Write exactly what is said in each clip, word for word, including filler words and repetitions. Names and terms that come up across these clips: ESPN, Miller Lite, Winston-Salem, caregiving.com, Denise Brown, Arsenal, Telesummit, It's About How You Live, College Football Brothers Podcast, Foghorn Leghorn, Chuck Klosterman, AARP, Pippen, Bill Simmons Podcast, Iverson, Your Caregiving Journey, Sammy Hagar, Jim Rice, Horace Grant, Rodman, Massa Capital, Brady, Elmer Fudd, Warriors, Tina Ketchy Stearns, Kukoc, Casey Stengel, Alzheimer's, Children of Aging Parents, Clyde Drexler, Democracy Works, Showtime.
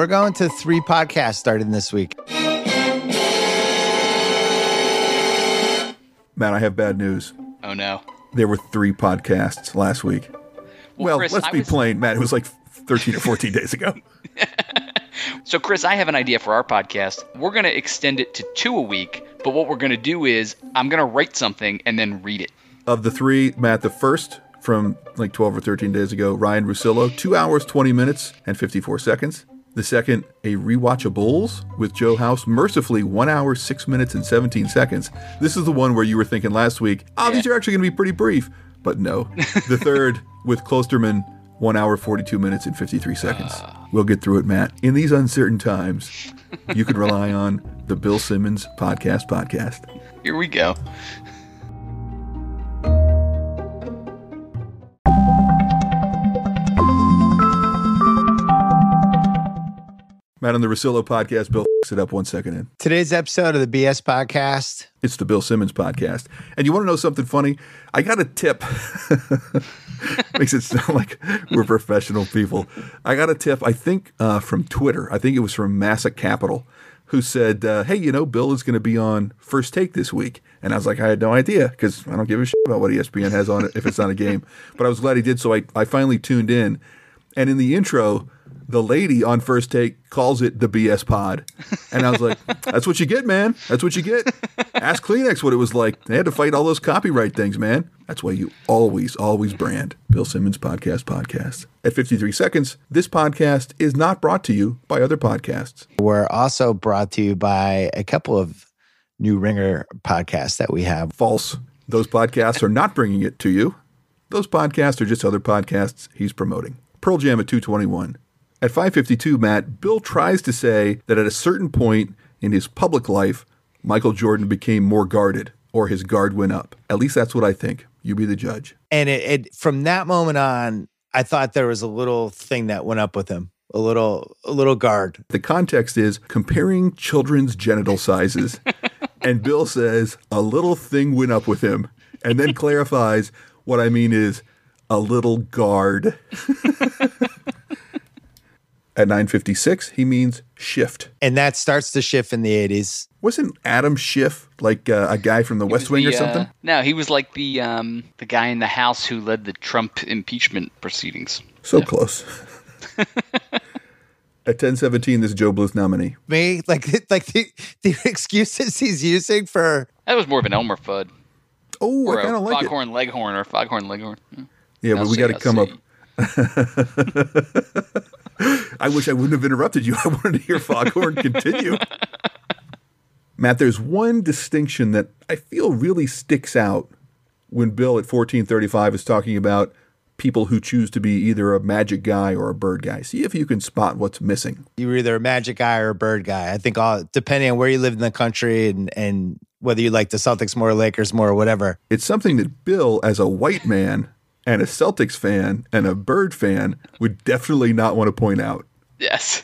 We're going to three podcasts starting this week. Matt, I have bad news. Oh, no. There were three podcasts last week. Well, well Chris, let's I be was... plain, Matt. It was like thirteen or fourteen days ago. So, Chris, I have an idea for our podcast. We're going to extend it to two a week, but what we're going to do is I'm going to write something and then read it. Of the three, Matt, the first from like twelve or thirteen days ago, Ryan Russillo, two hours, twenty minutes, and fifty-four seconds. The second, a rewatch of Bulls with Joe House, mercifully one hour, six minutes, and seventeen seconds. This is the one where you were thinking last week, oh, yeah. these are actually going to be pretty brief. But no. The third with Klosterman, one hour, forty-two minutes, and fifty-three seconds. Uh. We'll get through it, Matt. In these uncertain times, you could rely on the Bill Simmons Podcast podcast. Here we go. Matt, on the Russillo podcast, Bill f***s it up one second in. Today's episode of the B S podcast. It's the Bill Simmons podcast. And you want to know something funny? I got a tip. Makes it sound like we're professional people. I got a tip, I think, uh, from Twitter. I think it was from Massa Capital, who said, uh, hey, you know, Bill is going to be on First Take this week. And I was like, I had no idea because I don't give a shit about what E S P N has on it if it's not a game. But I was glad he did, so I, I finally tuned in. And in the intro, the lady on First Take calls it the B S pod. And I was like, that's what you get, man. That's what you get. Ask Kleenex what it was like. They had to fight all those copyright things, man. That's why you always, always brand Bill Simmons Podcast Podcast. At fifty-three seconds, this podcast is not brought to you by other podcasts. We're also brought to you by a couple of new Ringer podcasts that we have. False. Those podcasts are not bringing it to you. Those podcasts are just other podcasts he's promoting. Pearl Jam at two twenty-one. At five fifty-two, Matt, Bill tries to say that at a certain point in his public life, Michael Jordan became more guarded, or his guard went up. At least that's what I think. You be the judge. And it, it from that moment on, I thought there was a little thing that went up with him, a little, a little guard. The context is comparing children's genital sizes. And Bill says a little thing went up with him, and then clarifies what I mean is a little guard. At nine fifty-six, he means shift. And that starts to shift in the eighties. Wasn't Adam Schiff like uh, a guy from the he West Wing the, or something? Uh, no, he was like the um, the guy in the House who led the Trump impeachment proceedings. So yeah. Close. At ten seventeen, this is Joe Bluth nominee. Me? Like, like the, the excuses he's using for... That was more of an Elmer Fudd. Oh, or I kind of like Foghorn it. Leghorn or Foghorn Leghorn. Yeah, no, but we got to come see. up... I wish I wouldn't have interrupted you. I wanted to hear Foghorn continue. Matt, there's one distinction that I feel really sticks out when Bill at fourteen thirty-five is talking about people who choose to be either a Magic guy or a Bird guy. See if you can spot what's missing. You're either a Magic guy or a Bird guy. I think all depending on where you live in the country and, and whether you like the Celtics more, Lakers more, or whatever. It's something that Bill, as a white man... and a Celtics fan and a Bird fan would definitely not want to point out. Yes.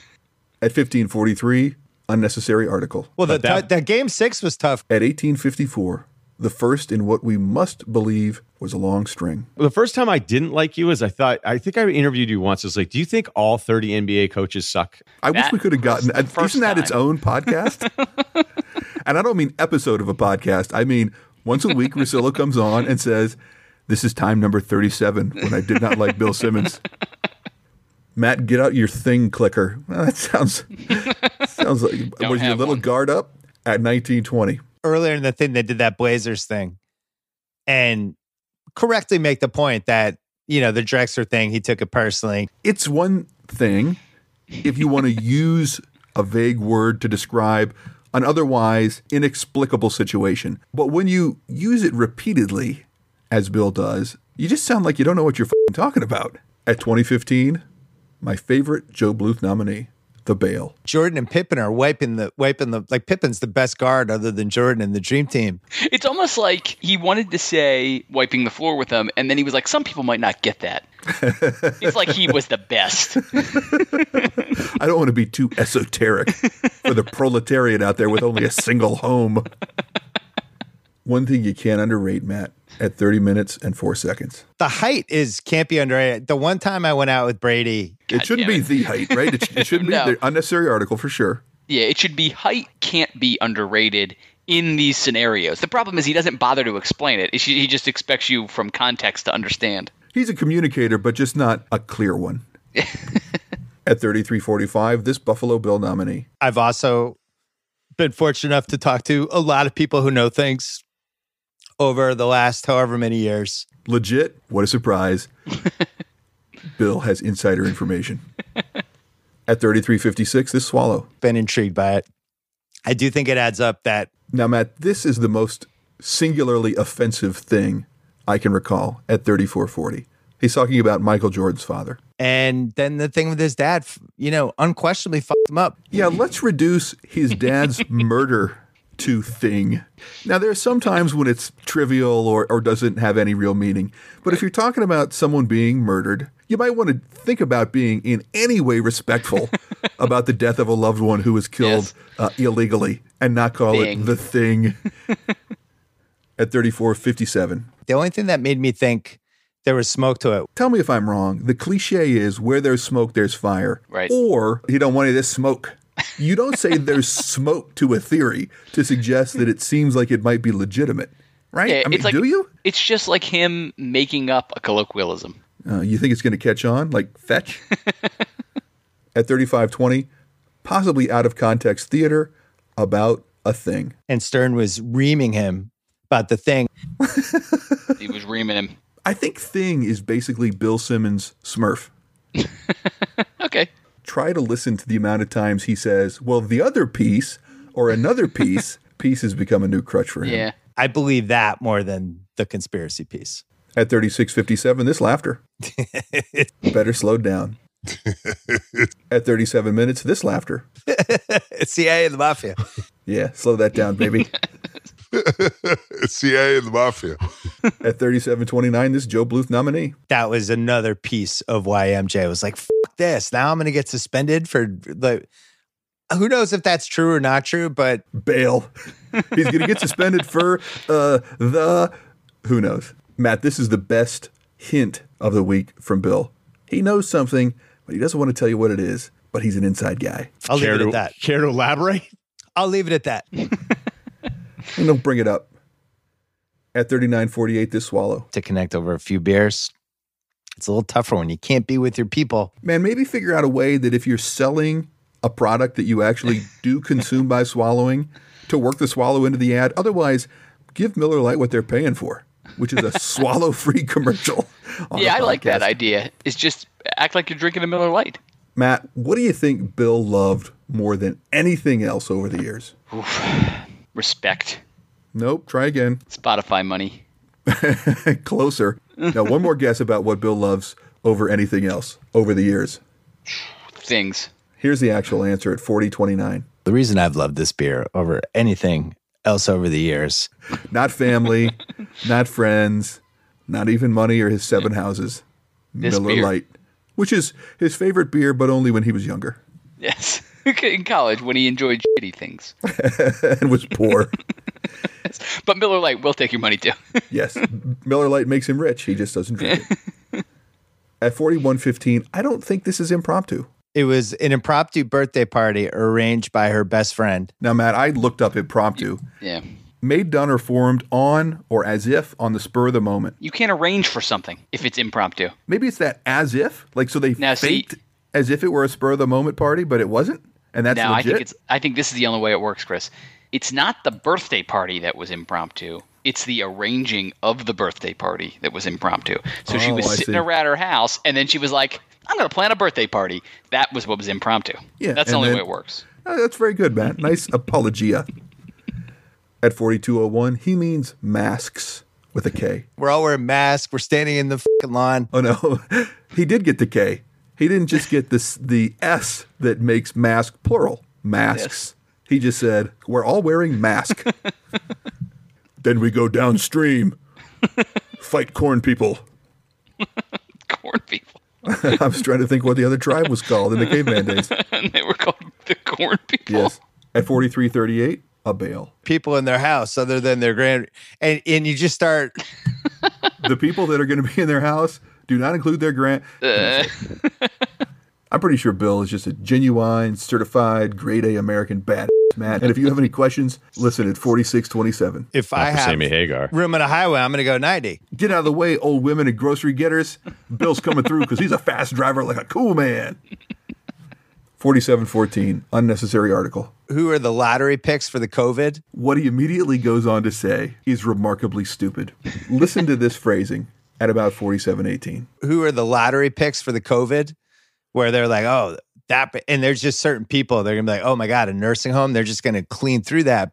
At fifteen forty-three, unnecessary article. Well, the, that, that game six was tough. At eighteen fifty-four, the first in what we must believe was a long string. Well, the first time I didn't like you is I thought, I think I interviewed you once. I was like, do you think all thirty N B A coaches suck? I that wish we could have gotten, isn't that time. Its own podcast? And I don't mean episode of a podcast. I mean, once a week, Russillo comes on and says, this is time number thirty-seven when I did not like Bill Simmons. Matt, get out your thing clicker. Well, that sounds sounds like was your little one. Guard up at nineteen twenty. Earlier in the thing, they did that Blazers thing and correctly make the point that, you know, the Drexler thing, he took it personally. It's one thing if you want to use a vague word to describe an otherwise inexplicable situation. But when you use it repeatedly... as Bill does, you just sound like you don't know what you're f***ing talking about. At twenty fifteen, my favorite Joe Bluth nominee, the Bale. Jordan and Pippen are wiping the, wiping the, like Pippen's the best guard other than Jordan in the Dream Team. It's almost like he wanted to say wiping the floor with them, and then he was like, some people might not get that. It's like he was the best. I don't want to be too esoteric for the proletariat out there with only a single home. one thing you can't underrate, Matt, at thirty minutes and four seconds. The height is can't be underrated. The one time I went out with Brady. God it shouldn't it. be the height, right? It, it shouldn't no. be. The unnecessary article for sure. Yeah, it should be height can't be underrated in these scenarios. The problem is he doesn't bother to explain it. He just expects you from context to understand. He's a communicator, but just not a clear one. At thirty-three forty-five, this Buffalo Bill nominee. I've also been fortunate enough to talk to a lot of people who know things over the last however many years. Legit, what a surprise. Bill has insider information. At thirty-three fifty-six, this swallow. Been intrigued by it. I do think it adds up that... Now, Matt, this is the most singularly offensive thing I can recall at thirty-four forty. He's talking about Michael Jordan's father. And then the thing with his dad, you know, unquestionably fucked him up. Yeah, let's reduce his dad's murder to thing. Now, there are some times when it's trivial or, or doesn't have any real meaning. But if you're talking about someone being murdered, you might want to think about being in any way respectful about the death of a loved one who was killed yes. uh, illegally and not call thing. it the thing. At thirty-four fifty-seven. The only thing that made me think there was smoke to it. Tell me if I'm wrong. The cliche is where there's smoke, there's fire. Right. Or you don't want any of this smoke. You don't say there's smoke to a theory to suggest that it seems like it might be legitimate. Right? Yeah, I mean, it's like, do you? It's just like him making up a colloquialism. Uh, you think it's going to catch on? Like fetch? At thirty-five twenty, possibly out of context theater about a thing. And Stern was reaming him about the thing. He was reaming him. I think thing is basically Bill Simmons' Smurf. Okay. Try to listen to the amount of times he says, well, the other piece or another piece. Piece has become a new crutch for him. Yeah. I believe that more than the conspiracy piece. At thirty-six fifty-seven, this laughter. Better slow down. At thirty-seven minutes, this laughter. C I A and the Mafia. Yeah, slow that down, baby. C I A and the Mafia. At thirty-seven twenty-nine, this Joe Bluth nominee. That was another piece of why M J was like, fuck this. Now I'm going to get suspended for like, who knows if that's true or not true, but bail. He's going to get suspended for uh, the, who knows. Matt, this is the best hint of the week from Bill. He knows something, but he doesn't want to tell you what it is, but he's an inside guy. I'll care leave it to, at that. Care to elaborate? I'll leave it at that. And don't bring it up. At thirty-nine forty-eight, this swallow. To connect over a few beers, it's a little tougher when you can't be with your people. Man, maybe figure out a way that if you're selling a product that you actually do consume by swallowing, to work the swallow into the ad. Otherwise, give Miller Lite what they're paying for, which is a swallow-free commercial. Yeah, I like that idea. It's just act like you're drinking a Miller Lite. Matt, what do you think Bill loved more than anything else over the years? Oof. Respect. Nope, try again. Spotify money. Closer. Now, one more guess about what Bill loves over anything else over the years. Things. Here's the actual answer at forty twenty-nine. The reason I've loved this beer over anything else over the years. Not family, not friends, not even money or his seven houses. This Miller Lite, which is his favorite beer, but only when he was younger. Yes, in college when he enjoyed shitty things. And was poor. But Miller Lite will take your money too. Yes, Miller Lite makes him rich. He just doesn't drink it. At forty-one fifteen, I don't think this is impromptu. It was an impromptu birthday party arranged by her best friend. Now, Matt, I looked up impromptu. Yeah. Made, done, or formed on or as if on the spur of the moment. You can't arrange for something if it's impromptu. Maybe it's that as if. Like, so they now, faked see, as if it were a spur of the moment party, but it wasn't. And that's no, legit. I think, it's, I think this is the only way it works, Chris. It's not the birthday party that was impromptu. It's the arranging of the birthday party that was impromptu. So oh, she was I sitting see. around her house, and then she was like, I'm going to plan a birthday party. That was what was impromptu. Yeah, that's the only then, way it works. Uh, that's very good, Matt. Nice apologia. At forty-two oh one, he means masks with a K. We're all wearing masks. We're standing in the fucking lawn. Oh, no. He did get the K. He didn't just get this, the S that makes mask plural. Masks. Yes. He just said, we're all wearing masks. Then we go downstream. Fight corn people. Corn people. I was trying to think what the other tribe was called in the caveman days. And they were called the corn people. Yes. At forty-three thirty-eight, a bail. People in their house other than their grand, and, and you just start. The people that are going to be in their house do not include their grand. Uh. I'm pretty sure Bill is just a genuine, certified, grade A American badass, Matt. And if you have any questions, listen at forty-six twenty-seven. If I have Sammy Hagar room on a highway, I'm going to go ninety. Get out of the way, old women and grocery getters. Bill's coming through because he's a fast driver like a cool man. forty-seven fourteen, unnecessary article. Who are the lottery picks for the COVID? What he immediately goes on to say is remarkably stupid. Listen to this phrasing at about forty-seven eighteen. Who are the lottery picks for the COVID? Where they're like, oh, that, and there's just certain people, they're gonna be like, oh my God, a nursing home, they're just gonna clean through that.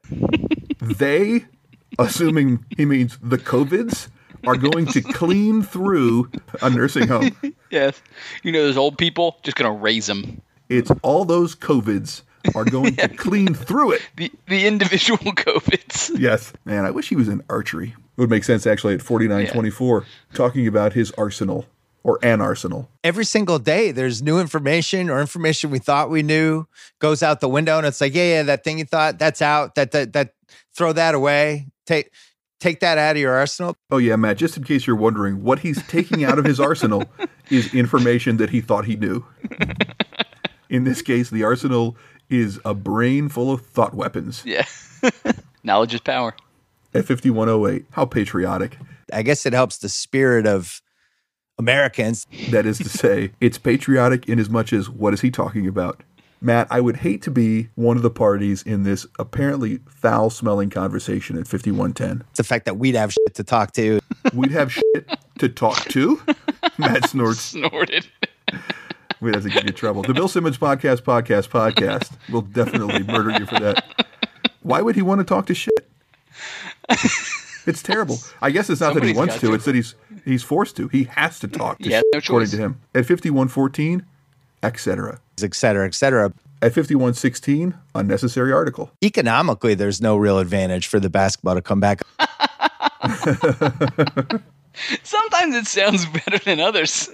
They, assuming he means the COVIDs, are going to clean through a nursing home. Yes. You know, those old people, just gonna raise them. It's all those COVIDs are going yeah. to clean through it. The, the individual COVIDs. Yes. Man, I wish he was in archery. It would make sense actually at forty-nine twenty-four, yeah. talking about his arsenal. Or an arsenal. Every single day, there's new information or information we thought we knew goes out the window, and it's like, yeah, yeah, that thing you thought, that's out. That that that, throw that away. Take take that out of your arsenal. Oh yeah, Matt. Just in case you're wondering, what he's taking out of his arsenal is information that he thought he knew. In this case, the arsenal is a brain full of thought weapons. Yeah, knowledge is power. At fifty-one oh eight, how patriotic. I guess it helps the spirit of Americans. That is to say, it's patriotic in as much as what is he talking about? Matt, I would hate to be one of the parties in this apparently foul-smelling conversation at fifty-one ten. It's the fact that we'd have shit to talk to. We'd have shit to talk to? Matt snorts. Snorted. We have to get you trouble. The Bill Simmons Podcast, Podcast, Podcast will definitely murder you for that. Why would he want to talk to shit? It's terrible. I guess it's not Somebody's that he wants to. to. It's that he's he's forced to. He has to talk to yeah, shit, no according to him. At fifty-one fourteen, et cetera. Et cetera, et cetera. At fifty-one sixteen, unnecessary article. Economically, there's no real advantage for the basketball to come back. Sometimes it sounds better than others.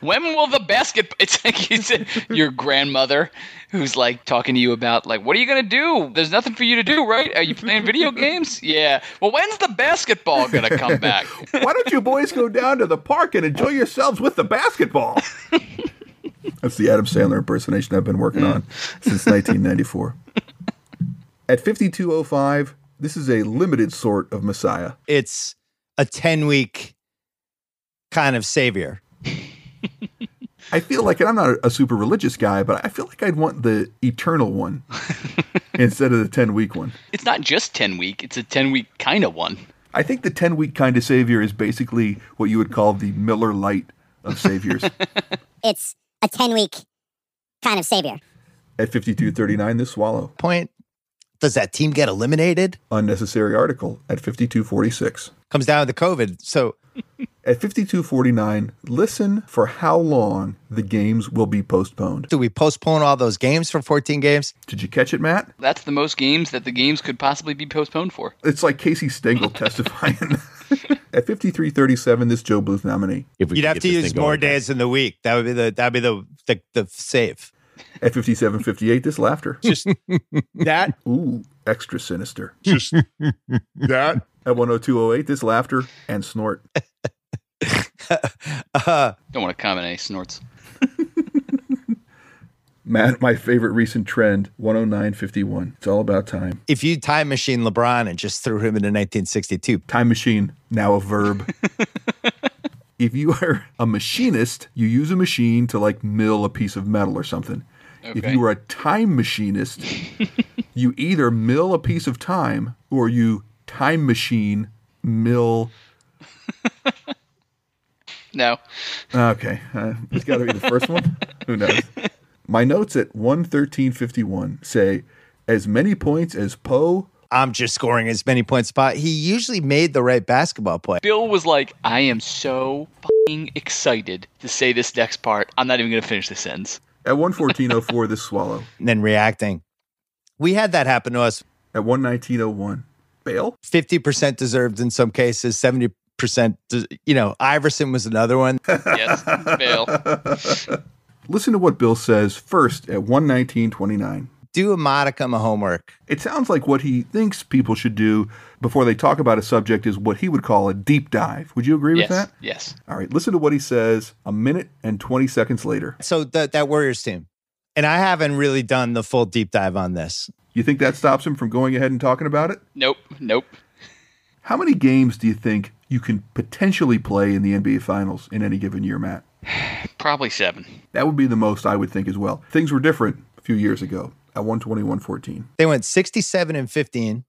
When will the basket... It's like you said, your grandmother who's like talking to you about like, what are you going to do? There's nothing for you to do, right? Are you playing video games? Yeah. Well, when's the basketball going to come back? Why don't you boys go down to the park and enjoy yourselves with the basketball? That's the Adam Sandler impersonation I've been working on since nineteen ninety-four. At fifty-two oh five, this is a limited sort of messiah. It's a ten-week kind of savior. I feel like, and I'm not a super religious guy, but I feel like I'd want the eternal one instead of the ten-week one. It's not just ten-week. It's a ten-week kind of one. I think the ten-week kind of savior is basically what you would call the Miller Lite of saviors. It's a ten-week kind of savior. At fifty-two thirty-nine, this swallow. Point. Does that team get eliminated? Unnecessary article at fifty-two forty-six. Comes down to the COVID, so... At fifty-two forty-nine, listen for how long the games will be postponed. Do we postpone all those games for fourteen games? Did you catch it, Matt? That's the most games that the games could possibly be postponed for. It's like Casey Stengel testifying. At fifty-three thirty-seven, this Joe Bluth nominee. If we You'd have to use more days in the week. That would be the that'd be the the, the save. At fifty-seven fifty-eight, this laughter. Just that. Ooh, extra sinister. Just that. At one oh two oh eight, this laughter and snort. uh, Don't want to comment any snorts. Matt, my favorite recent trend, one oh nine fifty-one. It's all about time. If you time machine LeBron and just threw him into nineteen sixty-two. Time machine, now a verb. If you are a machinist, you use a machine to like mill a piece of metal or something. Okay. If you are a time machinist, you either mill a piece of time or you time machine mill... No. Okay. Uh, it's got to be the first one. Who knows? My notes at one thirteen fifty-one say, as many points as Poe. I'm just scoring as many points as Poe. He usually made the right basketball play. Bill was like, I am so fucking excited to say this next part. I'm not even going to finish the sentence. At one fourteen oh four, this swallow. And then reacting. We had that happen to us. At one nineteen oh one, bail. fifty percent deserved in some cases, seventy percent. Percent, you know, Iverson was another one. Yes, Bill. Listen to what Bill says first at one nineteen twenty-nine. do a modicum of homework. It sounds like what he thinks people should do before they talk about a subject is what he would call a deep dive. Would you agree with yes, that? Yes. All right. Listen to what he says a minute and twenty seconds later. So the, that Warriors team. And I haven't really done the full deep dive on this. You think that stops him from going ahead and talking about it? Nope. Nope. How many games do you think you can potentially play in the N B A Finals in any given year, Matt? Probably seven. That would be the most I would think as well. Things were different a few years ago at one twenty-one fourteen. They went sixty-seven and fifteen,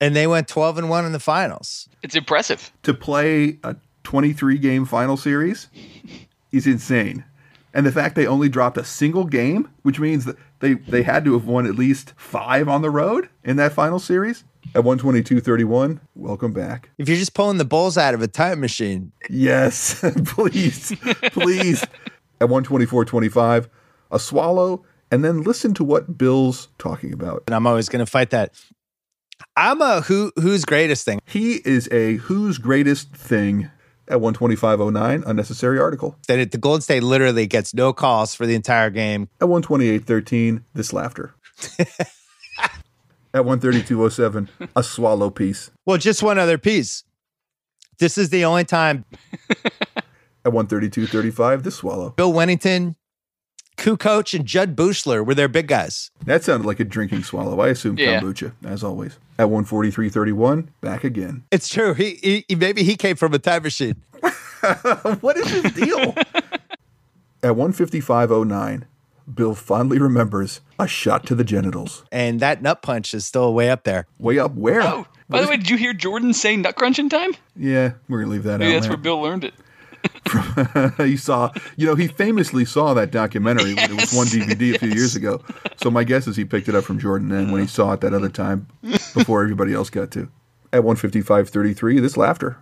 and they went twelve and one in the finals. It's impressive. To play a twenty-three game final series is insane. And the fact they only dropped a single game, which means that they, they had to have won at least five on the road in that final series. At one twenty-two thirty-one, welcome back. If you're just pulling the Bulls out of a time machine. Yes, please, please. At one twenty-four twenty-five, a swallow, and then listen to what Bill's talking about. And I'm always going to fight that. I'm a who who's greatest thing. He is a who's greatest thing at one twenty-five oh nine, unnecessary article. That it, the Golden State literally gets no calls for the entire game. At one twenty-eight thirteen, this laughter. At one thirty-two oh seven, a swallow piece. Well, just one other piece. This is the only time. At one thirty-two thirty-five, this swallow. Bill Wennington, Kukoc, and Judd Bushler were their big guys. That sounded like a drinking swallow. I assume yeah. kombucha, as always. At one forty-three thirty-one, back again. It's true. He, he maybe he came from a time machine. What is his deal? At one fifty-five oh nine. Bill fondly remembers a shot to the genitals. And that nut punch is still way up there. Way up where? Oh, by the way, did you hear Jordan say nut crunching time? Yeah, we're going to leave that Maybe out. Maybe that's man. where Bill learned it. From, he saw, you know, he famously saw that documentary yes, when it was one D V D yes. a few years ago. So my guess is he picked it up from Jordan then when he saw it that other time before everybody else got to. At one fifty-five thirty-three, this laughter.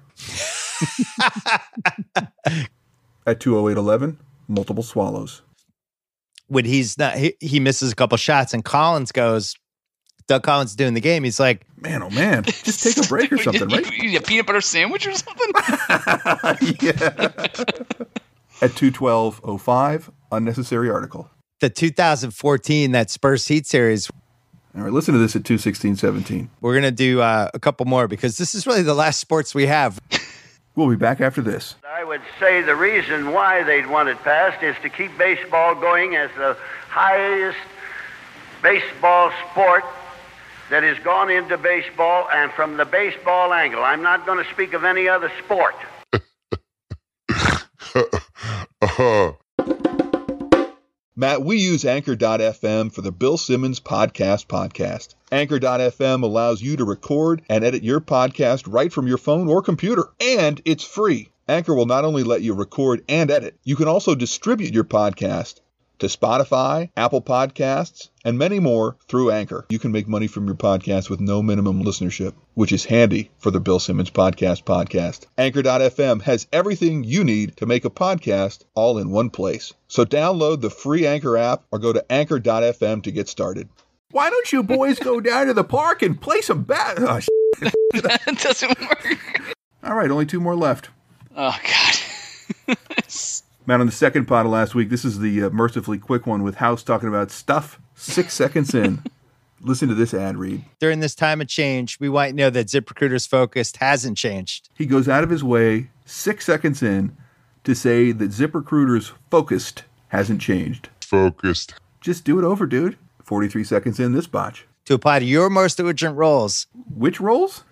At two oh eight eleven, multiple swallows. When he's not, he, he misses a couple shots, and Collins goes, Doug Collins is doing the game. He's like, man, oh man, just take a break or something, right? You need a peanut butter sandwich or something? Yeah. At two twelve oh five, unnecessary article. The two thousand fourteen, that Spurs Heat series. All right, listen to this at two sixteen seventeen. We're going to do uh, a couple more because this is really the last sports we have. We'll be back after this. I would say the reason why they'd want it passed is to keep baseball going as the highest baseball sport that has gone into baseball and from the baseball angle. I'm not going to speak of any other sport. uh-huh. Matt, we use Anchor dot f m for the Bill Simmons Podcast podcast. Anchor dot f m allows you to record and edit your podcast right from your phone or computer, and it's free. Anchor will not only let you record and edit, you can also distribute your podcast to Spotify, Apple Podcasts, and many more through Anchor. You can make money from your podcast with no minimum listenership, which is handy for the Bill Simmons Podcast podcast. Anchor dot f m has everything you need to make a podcast all in one place. So download the free Anchor app or go to anchor dot f m to get started. Why don't you boys go down to the park and play some bat? Oh, that doesn't work. All right, only two more left. Oh, God. Matt, on the second pod of last week, this is the uh, mercifully quick one with House talking about stuff six seconds in. Listen to this ad read. During this time of change, we want to know that ZipRecruiter's focus hasn't changed. He goes out of his way six seconds in to say that ZipRecruiter's focused hasn't changed. Focused. Just do it over, dude. forty-three seconds in, this botch. To apply to your most urgent roles. Which roles?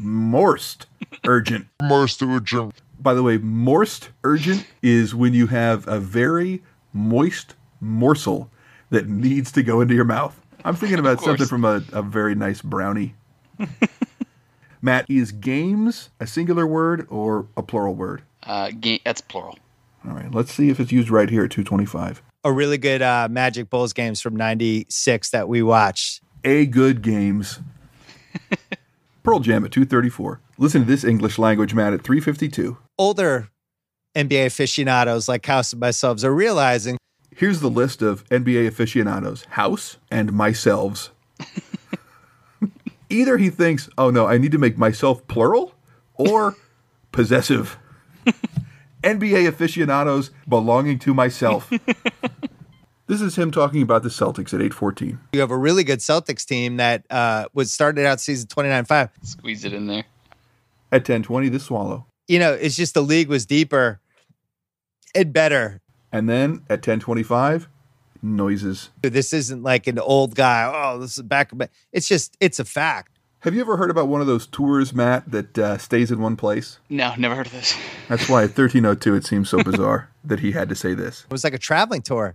Most urgent. Most urgent. By the way, moist urgent is when you have a very moist morsel that needs to go into your mouth. I'm thinking about something from a, a very nice brownie. Matt, is games a singular word or a plural word? Uh, ga- that's plural. All right, let's see if it's used right here at two twenty-five. A really good uh, Magic Bulls games from ninety-six that we watched. A good games. Pearl Jam at two thirty-four. Listen to this English language, Matt, at three fifty-two. Older N B A aficionados like House and myself are realizing. Here's the list of N B A aficionados, House and myselves. Either he thinks, oh no, I need to make myself plural or possessive. N B A aficionados belonging to myself. This is him talking about the Celtics at eight fourteen. You have a really good Celtics team that uh, was started out season twenty-nine five. Squeeze it in there. At ten twenty, the Swallow. You know, it's just the league was deeper and better. And then at ten twenty-five, Noises. This isn't like an old guy. Oh, this is back. It's just, it's a fact. Have you ever heard about one of those tours, Matt, that uh, stays in one place? No, never heard of this. That's why at thirteen oh two, it seems so bizarre that he had to say this. It was like a traveling tour.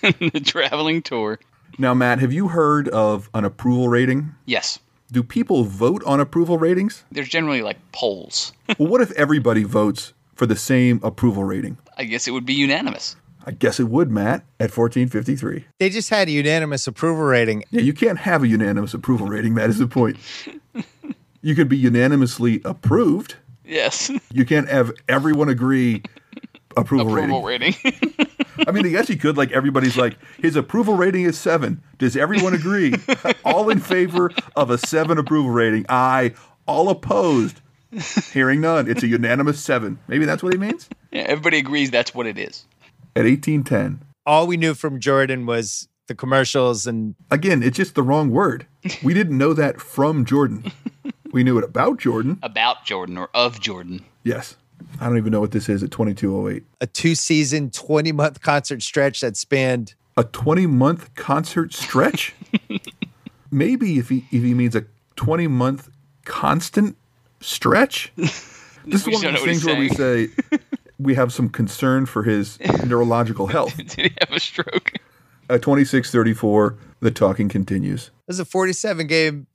The traveling tour. Now, Matt, have you heard of an approval rating? Yes. Do people vote on approval ratings? There's generally like polls. Well, what if everybody votes for the same approval rating? I guess it would be unanimous. I guess it would, Matt, at fourteen fifty-three. They just had a unanimous approval rating. Yeah, you can't have a unanimous approval rating. That is the point. You could be unanimously approved. Yes. You can't have everyone agree approval, approval rating. Approval rating. I mean, I guess you could. Like, everybody's like, his approval rating is seven. Does everyone agree? All in favor of a seven approval rating. Aye. All opposed. Hearing none. It's a unanimous seven. Maybe that's what he means? Yeah, everybody agrees that's what it is. At eighteen ten. All we knew from Jordan was the commercials and... Again, it's just the wrong word. We didn't know that from Jordan. We knew it about Jordan. About Jordan or of Jordan. Yes. I don't even know what this is at twenty-two oh eight. A two-season, twenty-month concert stretch that spanned... A twenty-month concert stretch? Maybe if he if he means a twenty-month constant stretch? This is one of the things where we say... We have some concern for his neurological health. Did he have a stroke? At twenty-six thirty-four, the talking continues. That's a forty-seven game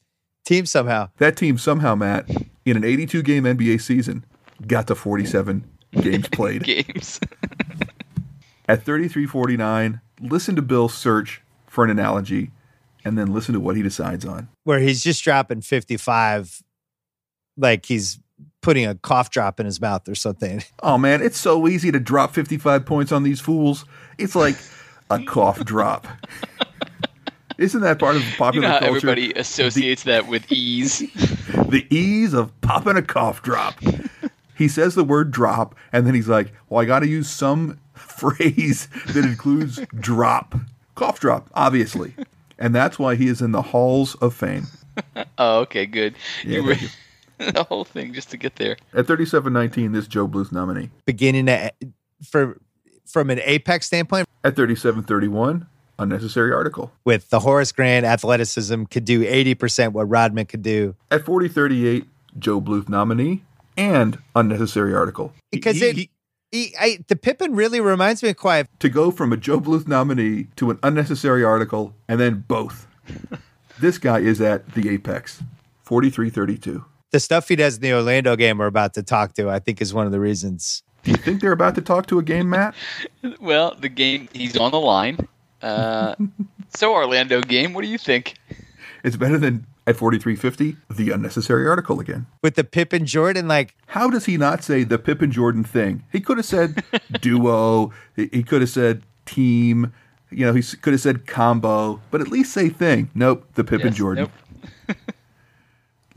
team somehow. That team somehow, Matt, in an eighty-two game N B A season, got to forty-seven games played. Games. At thirty-three forty-nine, listen to Bill search for an analogy and then listen to what he decides on. Where he's just dropping fifty-five like he's... putting a cough drop in his mouth or something. Oh, man, it's so easy to drop fifty-five points on these fools. It's like a cough drop. Isn't that part of popular you know culture? Everybody associates the, that with ease. The ease of popping a cough drop. He says the word drop, and then he's like, well, I got to use some phrase that includes drop. Cough drop, obviously. And that's why he is in the halls of fame. Oh, okay, good. Yeah, you were... The whole thing just to get there. At thirty-seven nineteen, this Joe Bluth nominee. Beginning to, for, from an apex standpoint. At thirty-seven thirty-one, unnecessary article. With the Horace Grant athleticism could do eighty percent what Rodman could do. At forty thirty-eight, Joe Bluth nominee and unnecessary article. Because he, it, he, he, I, the Pippen really reminds me of Quiet. To go from a Joe Bluth nominee to an unnecessary article and then both. This guy is at the apex. forty-three thirty-two. The stuff he does in the Orlando game we're about to talk to, I think, is one of the reasons. Do you think they're about to talk to a game, Matt? Well, the game, he's on the line. Uh, so, Orlando game, what do you think? It's better than, at forty-three fifty, the unnecessary article again. With the Pippen Jordan, like... How does he not say the Pippen Jordan thing? He could have said duo. He could have said team. You know, he could have said combo. But at least say thing. Nope, the Pippen yes, Jordan. Nope.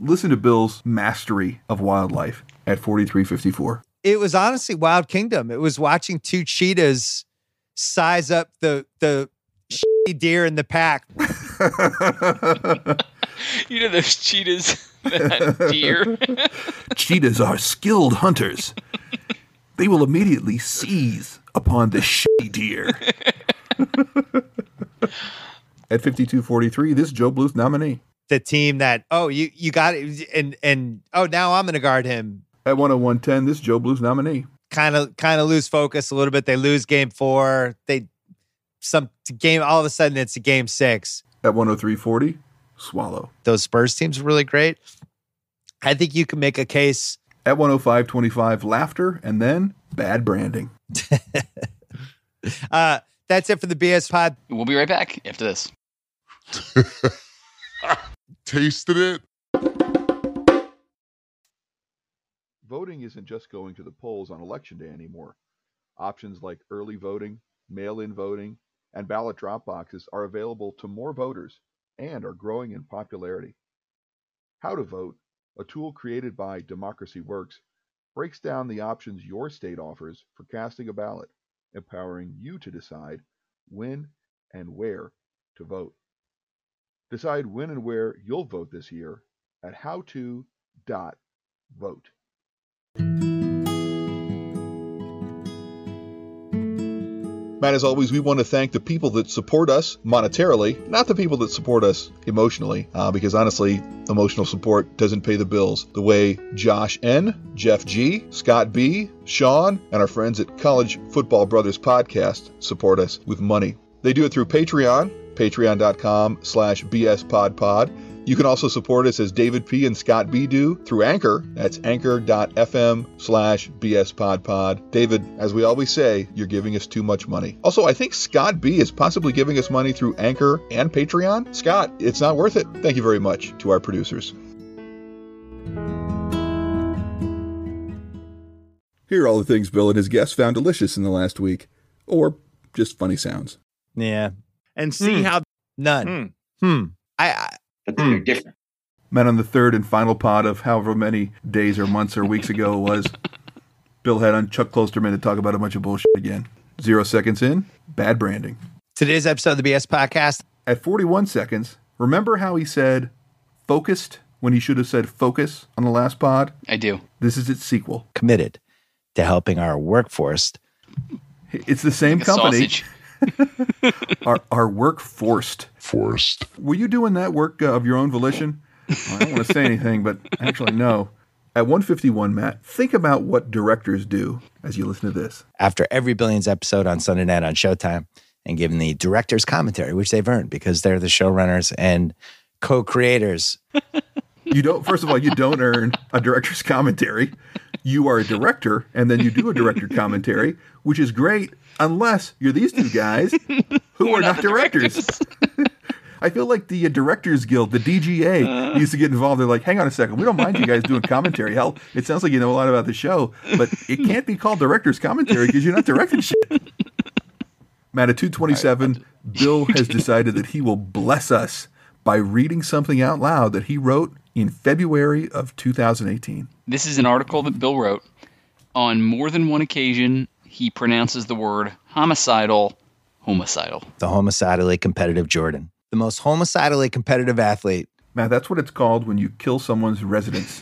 Listen to Bill's mastery of wildlife at forty-three fifty-four. It was honestly Wild Kingdom. It was watching two cheetahs size up the the shitty deer in the pack. You know those cheetahs, that deer. Cheetahs are skilled hunters. They will immediately seize upon the shitty deer. At fifty-two forty-three, this Joe Bluth nominee. The team that, oh, you, you got it, and, and oh, now I'm going to guard him. At one oh one ten, this Joe Bluth nominee. Kind of kind of lose focus a little bit. They lose game four. They some game All of a sudden, it's a game six. At one oh three forty, Swallow. Those Spurs teams were really great. I think you can make a case. At one oh five twenty-five, laughter, and then bad branding. uh, that's it for the B S pod. We'll be right back after this. Tasted it. Voting isn't just going to the polls on election day anymore. Options like early voting, mail-in voting, and ballot drop boxes are available to more voters and are growing in popularity. How to Vote, a tool created by Democracy Works, breaks down the options your state offers for casting a ballot, empowering you to decide when and where to vote. Decide when and where you'll vote this year at howto dot vote. Matt, as always, we want to thank the people that support us monetarily, not the people that support us emotionally, uh, because honestly, emotional support doesn't pay the bills the way Josh N., Jeff G., Scott B., Sean, and our friends at College Football Brothers Podcast support us with money. They do it through Patreon, patreon dot com slash b s pod pod. You can also support us as David P. and Scott B. do through Anchor. That's anchor dot f m slash b s pod pod. David, as we always say, you're giving us too much money. Also, I think Scott B. is possibly giving us money through Anchor and Patreon. Scott, it's not worth it. Thank you very much to our producers. Here are all the things Bill and his guests found delicious in the last week. Or just funny sounds. Yeah. And see mm. how... None. Hmm. Hmm. I... I But they're mm. different. Met on the third and final pod of however many days or months or weeks ago it was. Bill had on Chuck Klosterman to talk about a bunch of bullshit again. Zero seconds in, bad branding. Today's episode of the B S Podcast. At forty-one seconds, remember how he said focused when he should have said focus on the last pod? I do. This is its sequel. Committed to helping our workforce. It's the same like company. Sausage. our, our work forced. Forced. Were you doing that work uh, of your own volition? Well, I don't want to say anything, but actually, no. At one fifty-one, Matt, think about what directors do as you listen to this. After every Billions episode on Sunday night on Showtime and given the director's commentary, which they've earned because they're the showrunners and co-creators. You don't, first of all, you don't earn a director's commentary. You are a director, and then you do a director commentary, which is great. Unless you're these two guys who are not, not directors. directors. I feel like the uh, Directors Guild, the D G A, uh, used to get involved. They're like, hang on a second. We don't mind you guys doing commentary. Hell, it sounds like you know a lot about the show, but it can't be called director's commentary because you're not directing shit. Matt, at two twenty-seven, right, Bill has decided that he will bless us by reading something out loud that he wrote in February of two thousand eighteen. This is an article that Bill wrote. On more than one occasion, he pronounces the word homicidal, homicidal. The homicidally competitive Jordan. The most homicidally competitive athlete. Matt, that's what it's called when you kill someone's residence.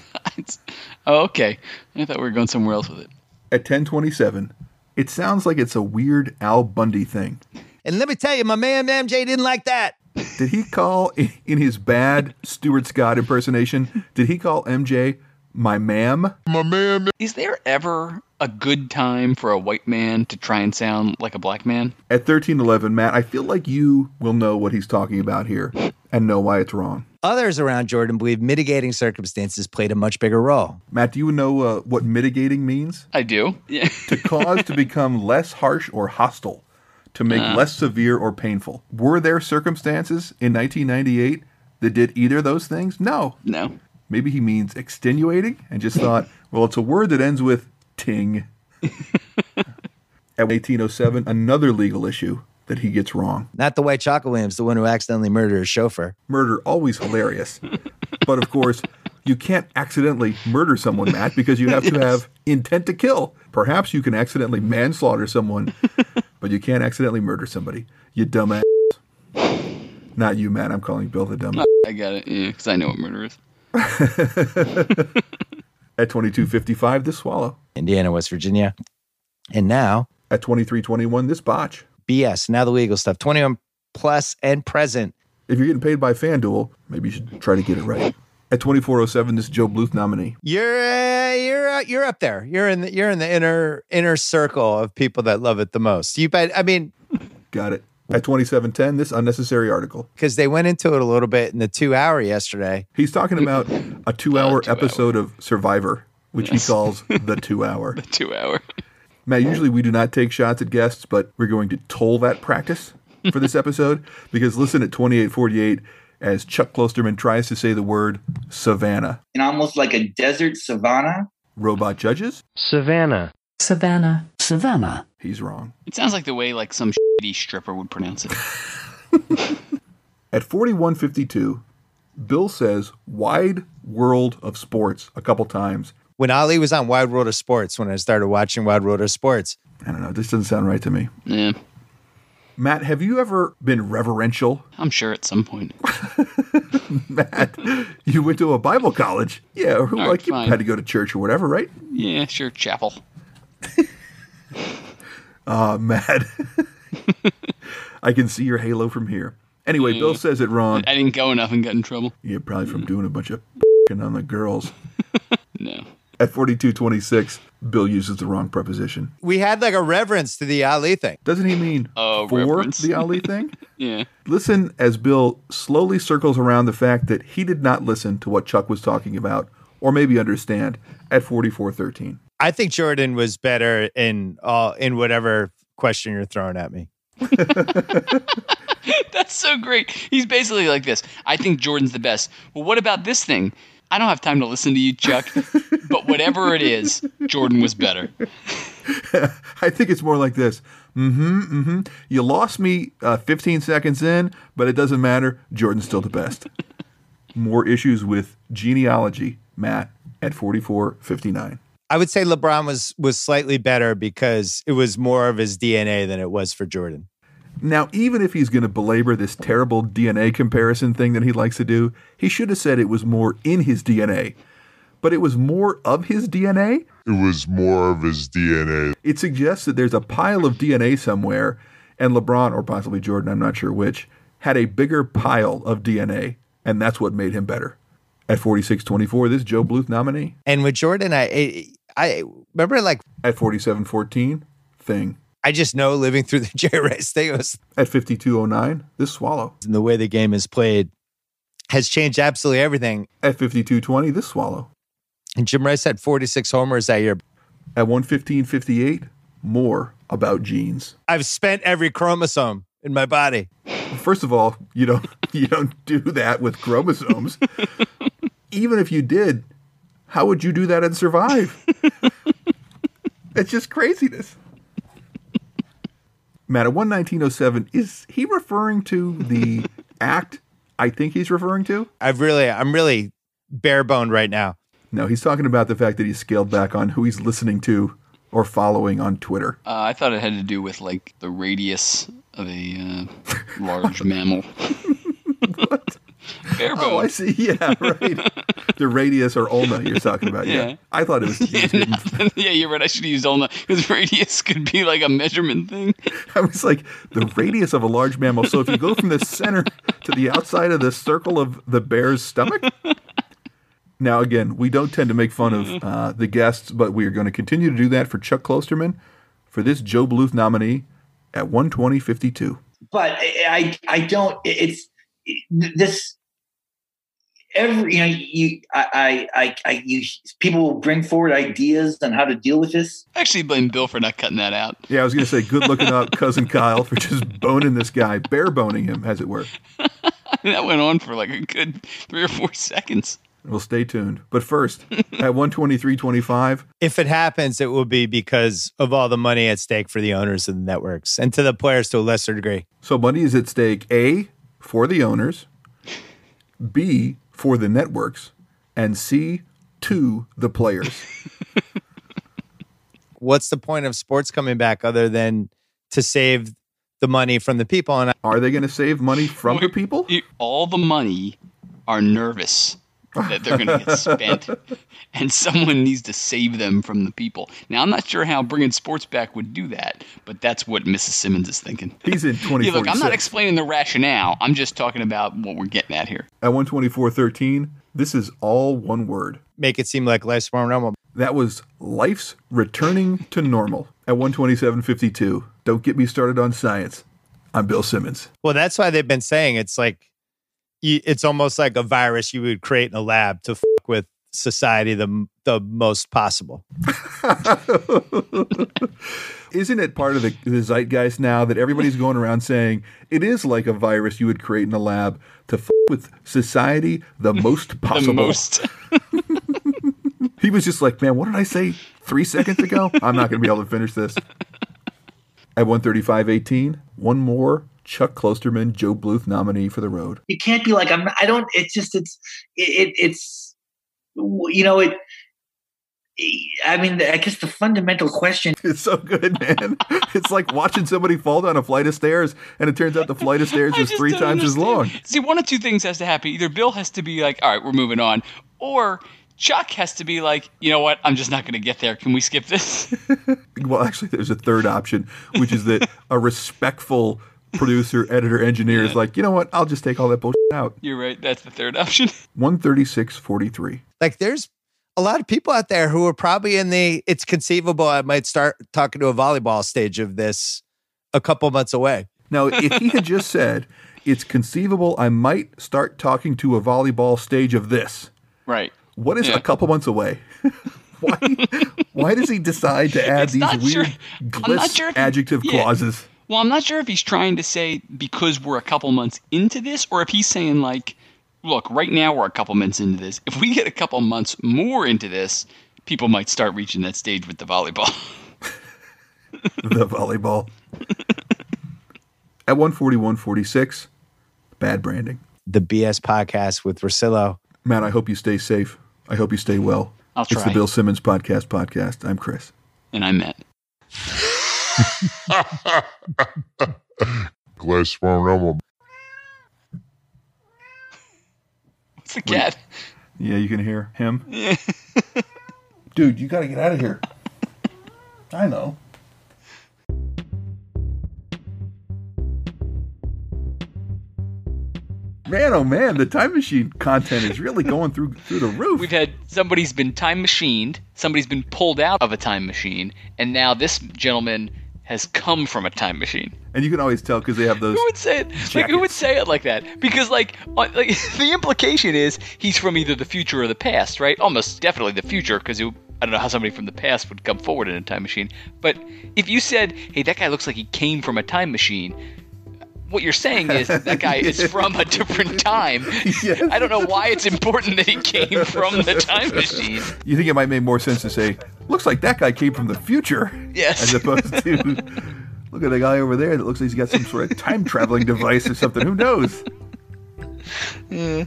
Oh, okay. I thought we were going somewhere else with it. At ten twenty-seven, it sounds like it's a weird Al Bundy thing. And let me tell you, my man M J didn't like that. Did he call, in his bad Stuart Scott impersonation, did he call M J my ma'am? My ma'am. Is there ever a good time for a white man to try and sound like a black man? At thirteen eleven, Matt, I feel like you will know what he's talking about here and know why it's wrong. Others around Jordan believe mitigating circumstances played a much bigger role. Matt, do you know uh, what mitigating means? I do. Yeah. To cause to become less harsh or hostile, to make uh. less severe or painful. Were there circumstances in nineteen ninety-eight that did either of those things? No. No. Maybe he means extenuating and just thought, well, it's a word that ends with ting. At eighteen oh seven, another legal issue that he gets wrong. Not the white Chocolate Williams, the one who accidentally murdered his chauffeur. Murder, always hilarious. But of course, you can't accidentally murder someone, Matt, because you have to yes. have intent to kill. Perhaps you can accidentally manslaughter someone, but you can't accidentally murder somebody. You dumbass. Not you, Matt. I'm calling Bill the dumbass. I got it, yeah, because I know what murder is. At twenty-two fifty-five, this swallow. Indiana, West Virginia. And now. At twenty-three twenty-one, this botch. B S. Now the legal stuff. twenty-one plus and present. If you're getting paid by FanDuel, maybe you should try to get it right. At twenty-four oh seven, this Joe Bluth nominee. You're uh, you're uh, you're up there. You're in the you're in the inner inner circle of people that love it the most. You bet. I mean, got it. At twenty-seven ten, this unnecessary article. Because they went into it a little bit in the two-hour yesterday. He's talking about a two-hour uh, two episode hour. of Survivor, which yes. he calls the two-hour. The two-hour. Matt, usually we do not take shots at guests, but we're going to toll that practice for this episode. Because listen at twenty-eight forty-eight as Chuck Klosterman tries to say the word savannah. And almost like a desert savannah. Robot judges. Savannah. Savannah. Savannah. He's wrong. It sounds like the way like some shitty stripper would pronounce it. At forty-one fifty-two, Bill says Wide World of Sports a couple times. When Ali was on Wide World of Sports, when I started watching Wide World of Sports. I don't know. This doesn't sound right to me. Yeah. Matt, have you ever been reverential? I'm sure at some point. Matt, you went to a Bible college. Yeah, or like right, you fine. had to go to church or whatever, right? Yeah, sure, chapel. uh, Matt, I can see your halo from here. Anyway, yeah. Bill says it wrong. I didn't go enough and got in trouble. Yeah, probably from mm. doing a bunch of f***ing on the girls. No. At forty-two twenty-six, Bill uses the wrong preposition. We had like a reference to the Ali thing. Doesn't he mean oh, for reference. the Ali thing? Yeah. Listen as Bill slowly circles around the fact that he did not listen to what Chuck was talking about, or maybe understand, at forty-four thirteen. I think Jordan was better in all, in whatever question you're throwing at me. That's so great. He's basically like this. I think Jordan's the best. Well, what about this thing? I don't have time to listen to you, Chuck, but whatever it is, Jordan was better. I think it's more like this. Mm-hmm, mm-hmm. You lost me uh, fifteen seconds in, but it doesn't matter. Jordan's still the best. More issues with genealogy, Matt, at forty-four fifty-nine. I would say LeBron was, was slightly better because it was more of his D N A than it was for Jordan. Now, even if he's going to belabor this terrible D N A comparison thing that he likes to do, he should have said it was more in his D N A. But it was more of his D N A? It was more of his D N A. It suggests that there's a pile of D N A somewhere, and LeBron, or possibly Jordan, I'm not sure which, had a bigger pile of D N A, and that's what made him better. At forty-six twenty-four, this Joe Bluth nominee. And with Jordan, I, I, I remember like... At forty-seven fourteen, thing. I just know living through the Jerry Rice thing was... At fifty-two oh nine, this swallow. And the way the game is played has changed absolutely everything. At fifty-two twenty, this swallow. And Jim Rice had forty-six homers that year. At one fifteen fifty-eight, more about genes. I've spent every chromosome in my body. First of all, you don't, you don't do that with chromosomes. Even if you did, how would you do that and survive? It's just craziness. Matt, at one nineteen oh seven, is he referring to the act I think he's referring to? I've really, I'm really bare-boned right now. No, he's talking about the fact that he's scaled back on who he's listening to or following on Twitter. Uh, I thought it had to do with, like, the radius of a uh, large mammal. What? Bare-boned. Oh, I see. Yeah, right. The radius or ulna you're talking about. Yeah. yeah. I thought it was... Yeah, no, yeah, you're right. I should have used ulna because radius could be like a measurement thing. I was like, the radius of a large mammal. So if you go from the center to the outside of the circle of the bear's stomach. Now, again, we don't tend to make fun of uh, the guests, but we are going to continue to do that for Chuck Klosterman for this Joe Bluth nominee at one twenty fifty-two. But I, I don't... It's this... Every you know, you I, I, I, you people will bring forward ideas on how to deal with this. I actually blame Bill for not cutting that out. Yeah, I was going to say, good looking up cousin Kyle for just boning this guy, bare boning him, as it were. That went on for like a good three or four seconds. Well, stay tuned. But first, at one twenty three twenty five, if it happens, it will be because of all the money at stake for the owners of the networks and to the players to a lesser degree. So money is at stake: A, for the owners; B, for the networks; and C, to the players. What's the point of sports coming back other than to save the money from the people? And I- Are they going to save money from Wait, the people? All the money are nervous that they're going to get spent, and someone needs to save them from the people. Now, I'm not sure how bringing sports back would do that, but that's what Missus Simmons is thinking. He's in twenty forty-six. Yeah, look, I'm not explaining the rationale. I'm just talking about what we're getting at here. At one twenty-four thirteen, this is all one word. Make it seem like life's more normal. That was life's returning to normal. At one twenty-seven fifty-two, don't get me started on science. I'm Bill Simmons. Well, that's why they've been saying it's like, it's almost like a virus you would create in a lab to f with society the the most possible. Isn't it part of the, the zeitgeist now that everybody's going around saying it is like a virus you would create in a lab to f with society the most possible? The most. He was just like, man, what did I say three seconds ago? I'm not going to be able to finish this. At one thirty-five eighteen, one more Chuck Klosterman, Joe Bluth nominee for the road. You can't be like, I'm, I don't, it's just, it's, it, it's, you know, it, I mean, I guess the fundamental question. It's so good, man. It's like watching somebody fall down a flight of stairs, and it turns out the flight of stairs is three times understand. as long. See, one of two things has to happen. Either Bill has to be like, all right, we're moving on, or Chuck has to be like, you know what? I'm just not going to get there. Can we skip this? Well, actually, there's a third option, which is that a respectful producer, editor, engineer yeah. is like, you know what? I'll just take all that bullshit out. You're right. That's the third option. one thirty-six forty-three Like, there's a lot of people out there who are probably in the, it's conceivable I might start talking to a volleyball stage of this a couple months away. Now, if he had just said, it's conceivable I might start talking to a volleyball stage of this. Right. What is yeah. a couple months away? Why Why does he decide to add it's these weird sure. glitz sure adjective he, yeah. clauses? Well, I'm not sure if he's trying to say because we're a couple months into this, or if he's saying like, look, right now we're a couple months into this. If we get a couple months more into this, people might start reaching that stage with the volleyball. The volleyball. At one forty-one forty-six bad branding. The B S podcast with Russillo. Matt, I hope you stay safe. I hope you stay well. I'll try. It's the Bill Simmons Podcast podcast. I'm Chris. And I'm Matt. Glass phone number. It's the cat. Yeah, you can hear him. Dude, you got to get out of here. I know. Man, oh man, the time machine content is really going through through the roof. We've had somebody's been time machined, somebody's been pulled out of a time machine, and now this gentleman has come from a time machine. And you can always tell because they have those. Who would say it? Jackets. Like who would say it like that? Because like, like the implication is he's from either the future or the past, right? Almost definitely the future, because I don't know how somebody from the past would come forward in a time machine. But if you said, "Hey, that guy looks like he came from a time machine," what you're saying is that, that guy is from a different time. Yes. I don't know why it's important that he came from the time machine. You think it might make more sense to say, looks like that guy came from the future. Yes. As opposed to, look at the guy over there that looks like he's got some sort of time traveling device or something. Who knows? Yeah.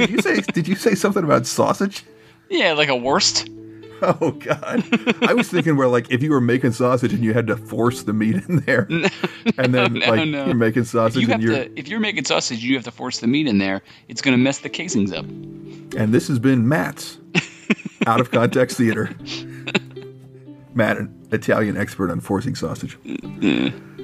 Did you say did you say something about sausage? Yeah, like a wurst. Oh, God. I was thinking where, like, if you were making sausage and you had to force the meat in there. No, and then, no, like, no. you're making sausage you and you're... To, if you're making sausage, you have to force the meat in there. It's going to mess the casings up. And this has been Matt's Out of Context Theater. Matt, an Italian expert on forcing sausage. Mm-hmm.